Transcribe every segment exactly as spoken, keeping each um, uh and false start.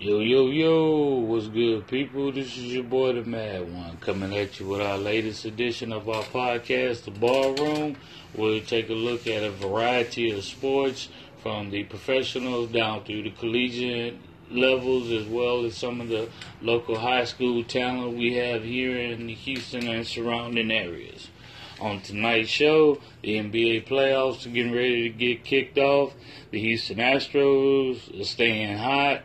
Yo, yo, yo, what's good, people? This is your boy, The Mad One, coming at you with our latest edition of our podcast, The Ballroom, where we take a look at a variety of sports, from the professionals down through the collegiate levels, as well as some of the local high school talent we have here in the Houston and surrounding areas. On tonight's show, the N B A playoffs are getting ready to get kicked off. The Houston Astros are staying hot.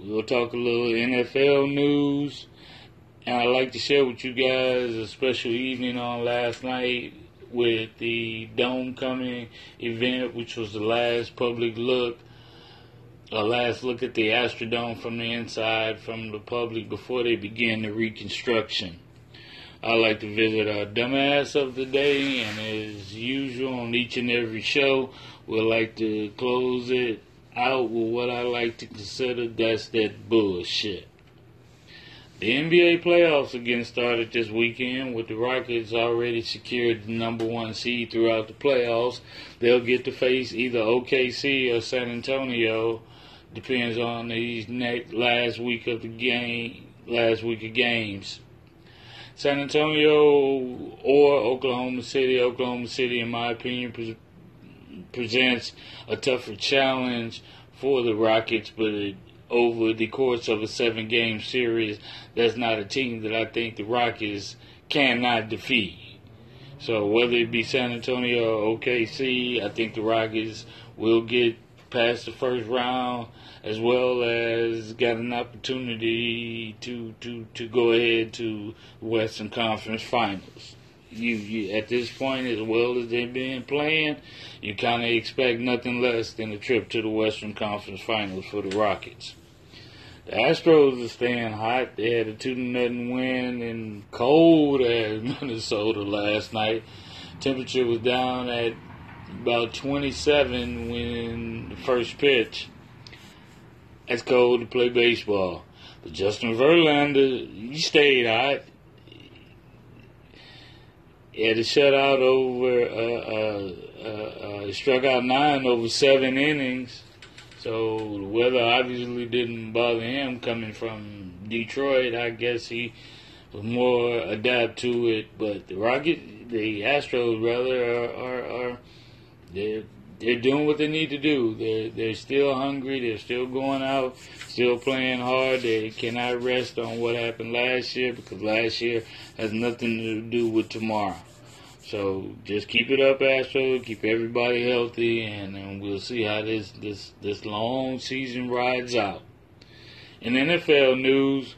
We'll talk a little N F L news, and I'd like to share with you guys a special evening on last night with the Domecoming event, which was the last public look, a last look at the Astrodome from the inside, from the public, before they begin the reconstruction. I'd like to visit our dumbass of the day, and as usual on each and every show, we'd like to close it out with what I like to consider that's that bullshit. The N B A playoffs are getting started this weekend, with the Rockets already secured the number one seed throughout the playoffs. They'll get to face either O K C or San Antonio, depends on these next last week of the game, last week of games. San Antonio or Oklahoma City. Oklahoma City, in my opinion, Pre- presents a tougher challenge for the Rockets, but it, over the course of a seven-game series, that's not a team that I think the Rockets cannot defeat. So whether it be San Antonio or O K C, I think the Rockets will get past the first round, as well as got an opportunity to to, to go ahead to Western Conference Finals. You, you at this point, as well as they've been playing, you kind of expect nothing less than a trip to the Western Conference Finals for the Rockets. The Astros are staying hot. They had a two to nothing win in cold-ass Minnesota last night. Temperature was down at about twenty-seven when the first pitch. That's cold to play baseball. But Justin Verlander, he stayed hot. He had a shutout over, uh, uh, uh, uh, struck out nine over seven innings. So the weather obviously didn't bother him coming from Detroit. I guess he was more adapt to it. But the Rocket, the Astros, rather, are, are, are they're, they're doing what they need to do. They're, they're still hungry. They're still going out, still playing hard. They cannot rest on what happened last year, because last year has nothing to do with tomorrow. So just keep it up, Astro. Keep everybody healthy, and, and we'll see how this, this, this long season rides out. In N F L news,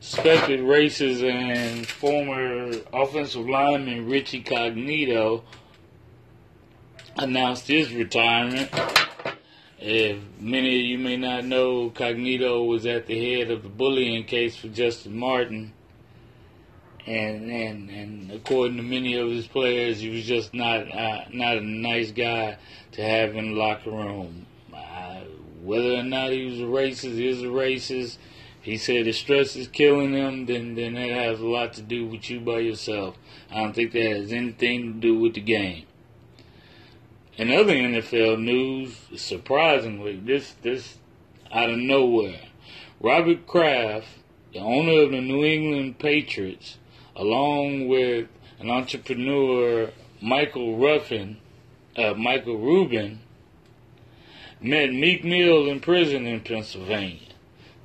suspected racist and former offensive lineman Richie Cognito announced his retirement. If many of you may not know, Cognito was at the head of the bullying case for Justin Martin. And, and and according to many of his players, he was just not uh, not a nice guy to have in the locker room. Uh, whether or not he was a racist, he is a racist. He said if stress is killing him, then, then that has a lot to do with you by yourself. I don't think that has anything to do with the game. In other N F L news, surprisingly, this this out of nowhere, Robert Kraft, the owner of the New England Patriots, along with an entrepreneur, Michael Rubin, uh, Michael Rubin, met Meek Mill in prison in Pennsylvania.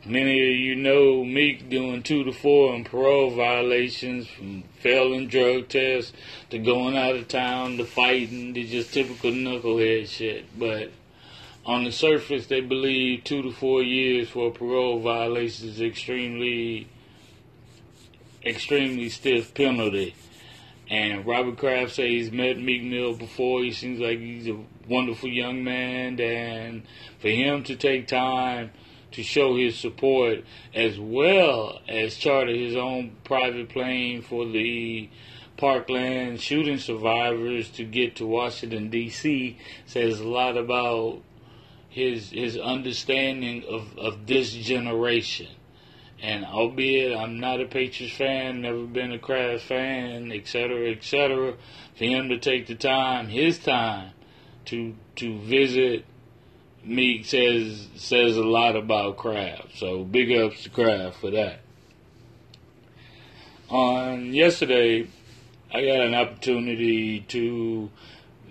Many of you know Meek doing two to four on parole violations, from failing drug tests to going out of town to fighting to just typical knucklehead shit. But on the surface, they believe two to four years for a parole violation is extremely, extremely stiff penalty. And Robert Kraft says he's met Meek Mill before. He seems like he's a wonderful young man, and for him to take time to show his support, as well as charter his own private plane for the Parkland shooting survivors to get to Washington, D C, says a lot about his his understanding of, of this generation. And albeit I'm not a Patriots fan, never been a Kraft fan, et cetera, et cetera, for him to take the time, his time, to to visit Meek says says a lot about Kraft, so big ups to Kraft for that. On yesterday, I got an opportunity to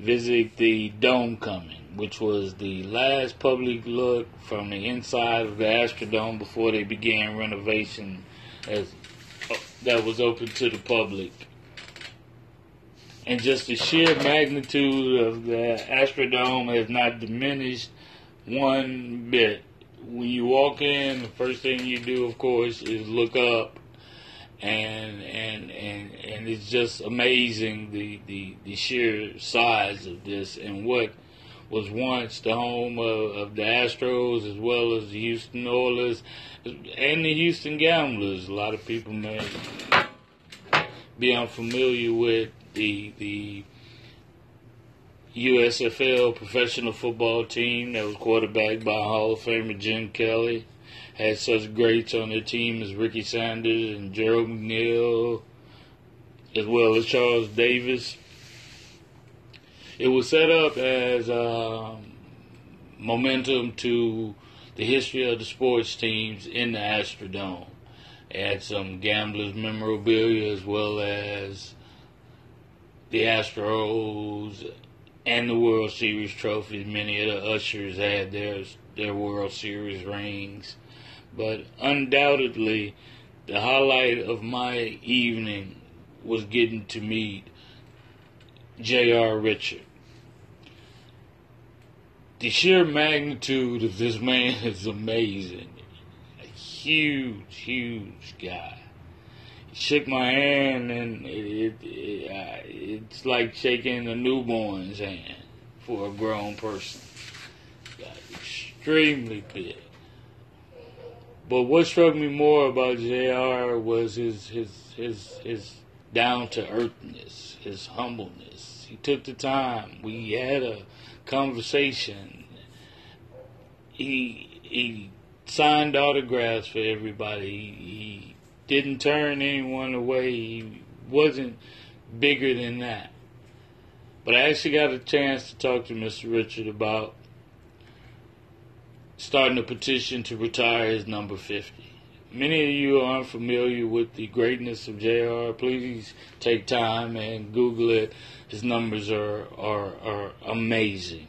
visit the Domecoming, which was the last public look from the inside of the Astrodome before they began renovation, as that was open to the public. And just the sheer magnitude of the Astrodome has not diminished one bit. When you walk in, the first thing you do, of course, is look up, and and and, and it's just amazing the, the, the sheer size of this and what was once the home of, of the Astros, as well as the Houston Oilers and the Houston Gamblers. A lot of people may be unfamiliar with the the U S F L professional football team that was quarterbacked by Hall of Famer Jim Kelly, had such greats on their team as Ricky Sanders and Gerald McNeil, as well as Charles Davis. It was set up as um, momentum to the history of the sports teams in the Astrodome. It had some Gamblers memorabilia, as well as the Astros and the World Series trophies. Many of the ushers had their, their World Series rings. But undoubtedly, the highlight of my evening was getting to meet J R. Richard. The sheer magnitude of this man is amazing. A huge, huge guy. He shook my hand, and it, it, it, uh, it's like shaking a newborn's hand for a grown person. He got extremely big. But what struck me more about J R was his his his his down-to-earthness, his humbleness. He took the time. We had a conversation. He he signed autographs for everybody. He, he didn't turn anyone away. He wasn't bigger than that. But I actually got a chance to talk to Mister Richard about starting a petition to retire his number fifty. Many of you are unfamiliar with the greatness of J R. Please take time and Google it. His numbers are, are, are amazing.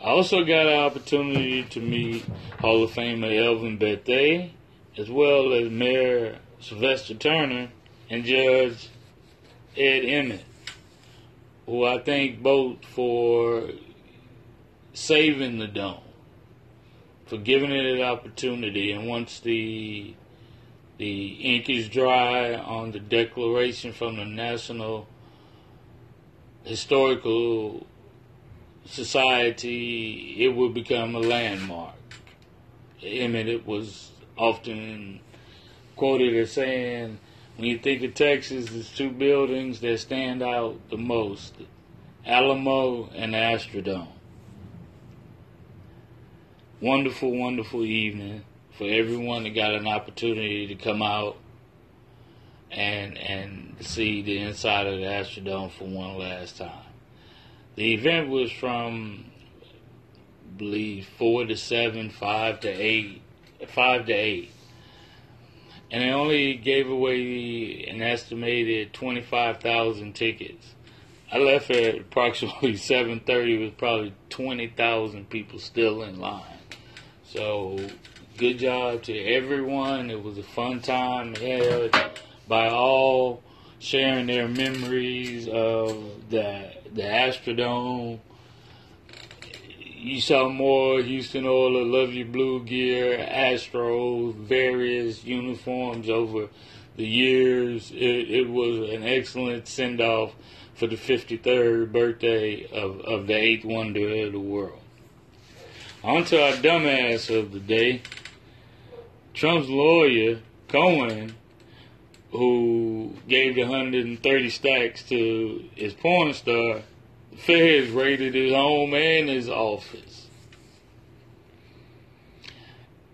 I also got an opportunity to meet Hall of Famer Elvin Bethea, as well as Mayor Sylvester Turner and Judge Ed Emmett, who I thank both for saving the dome, for giving it an opportunity. And once the the ink is dry on the declaration from the National Historical Society, it will become a landmark. Emmett, it was often quoted as saying, when you think of Texas, there's two buildings that stand out the most: Alamo and Astrodome. Wonderful, wonderful evening for everyone that got an opportunity to come out and and see the inside of the Astrodome for one last time. The event was from, I believe, four to seven, five to eight, five to eight, and they only gave away an estimated twenty-five thousand tickets. I left at approximately seven thirty, with probably twenty thousand people still in line. So, good job to everyone. It was a fun time held by all, sharing their memories of the the Astrodome. You saw more Houston Oilers, Love Your Blue gear, Astros, various uniforms over the years. It, it was an excellent send-off for the fifty-third birthday of, of the eighth wonder of the world. On to our dumbass of the day. Trump's lawyer, Cohen, who gave the one hundred thirty stacks to his porn star, the feds raided his home and his office.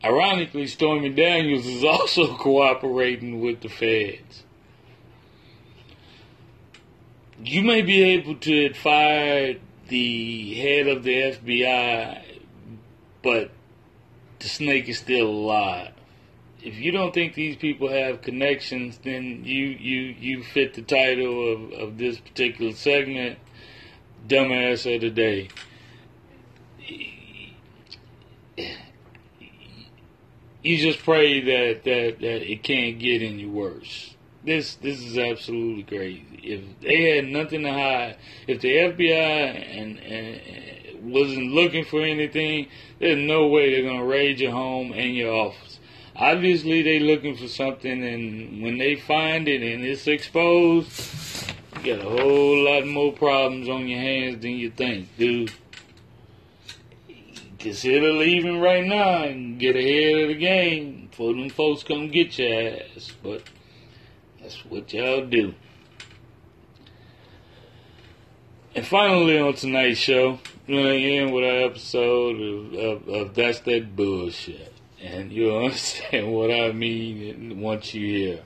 Ironically, Stormy Daniels is also cooperating with the feds. You may be able to fire the head of the F B I, but the snake is still alive. If you don't think these people have connections, then you you, you fit the title of, of this particular segment, Dumbass of the Day. You just pray that, that, that it can't get any worse. This this is absolutely crazy. If they had nothing to hide, if the F B I and, and wasn't looking for anything, there's no way they're going to raid your home and your office. Obviously, they looking for something, and when they find it and it's exposed, you got a whole lot more problems on your hands than you think, dude. Consider leaving right now and get ahead of the game before them folks come get your ass, but that's what y'all do. And finally on tonight's show, we're going to end with our episode of, of, of That's That Bullshit. And you'll understand what I mean once you hear.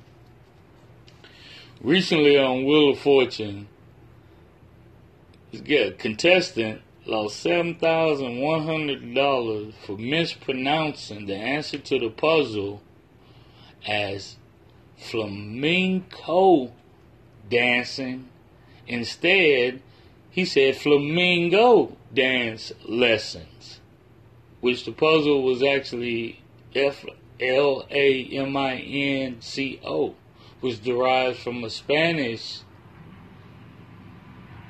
Recently on Wheel of Fortune, a contestant lost seven thousand one hundred dollars for mispronouncing the answer to the puzzle as flamenco dancing. Instead, he said flamingo dance lessons, which the puzzle was actually F L A M I N C O, which derives from a Spanish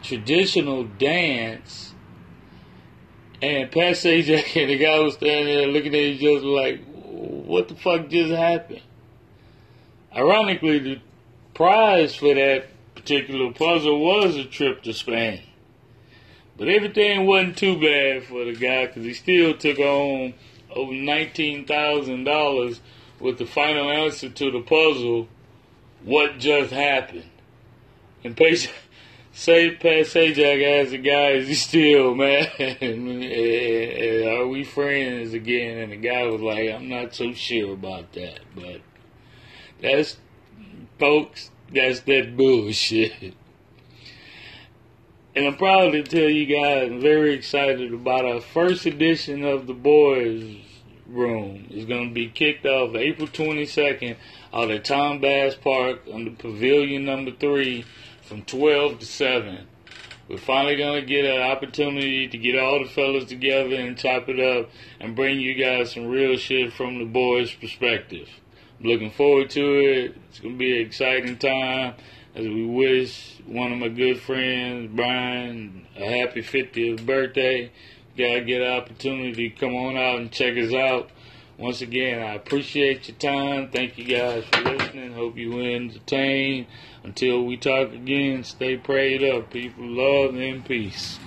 traditional dance. And Pat Sajak and the guy was standing there looking at each other like, what the fuck just happened? Ironically, the prize for that particular puzzle was a trip to Spain. But everything wasn't too bad for the guy because he still took home over nineteen thousand dollars with the final answer to the puzzle, what just happened? And Pat Say Pat Sajak asked the guy, is he still mad? Are we friends again? And the guy was like, I'm not so sure about that. But that's, folks, that's that bullshit. And I'm proud to tell you guys, I'm very excited about our first edition of The Boys' Room. It's going to be kicked off April twenty-second out at Tom Bass Park under Pavilion Number three. From twelve to seven. We're finally going to get an opportunity to get all the fellas together and chop it up and bring you guys some real shit from the boys' perspective. I'm looking forward to it. It's going to be an exciting time as we wish one of my good friends, Brian, a happy fiftieth birthday. You got to get an opportunity to come on out and check us out. Once again, I appreciate your time. Thank you guys for listening. Hope you were entertained. Until we talk again, stay prayed up, people. Love and peace.